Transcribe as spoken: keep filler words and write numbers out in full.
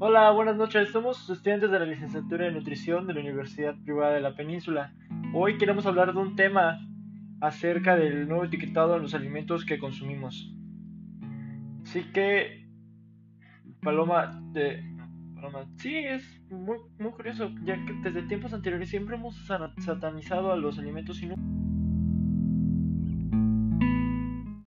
Hola, buenas noches. Somos estudiantes de la Licenciatura de Nutrición de la Universidad Privada de la Península. Hoy queremos hablar de un tema acerca del nuevo etiquetado de los alimentos que consumimos. Así que, Paloma, de, Paloma sí, es muy, muy curioso, ya que desde tiempos anteriores siempre hemos satanizado a los alimentos inútiles.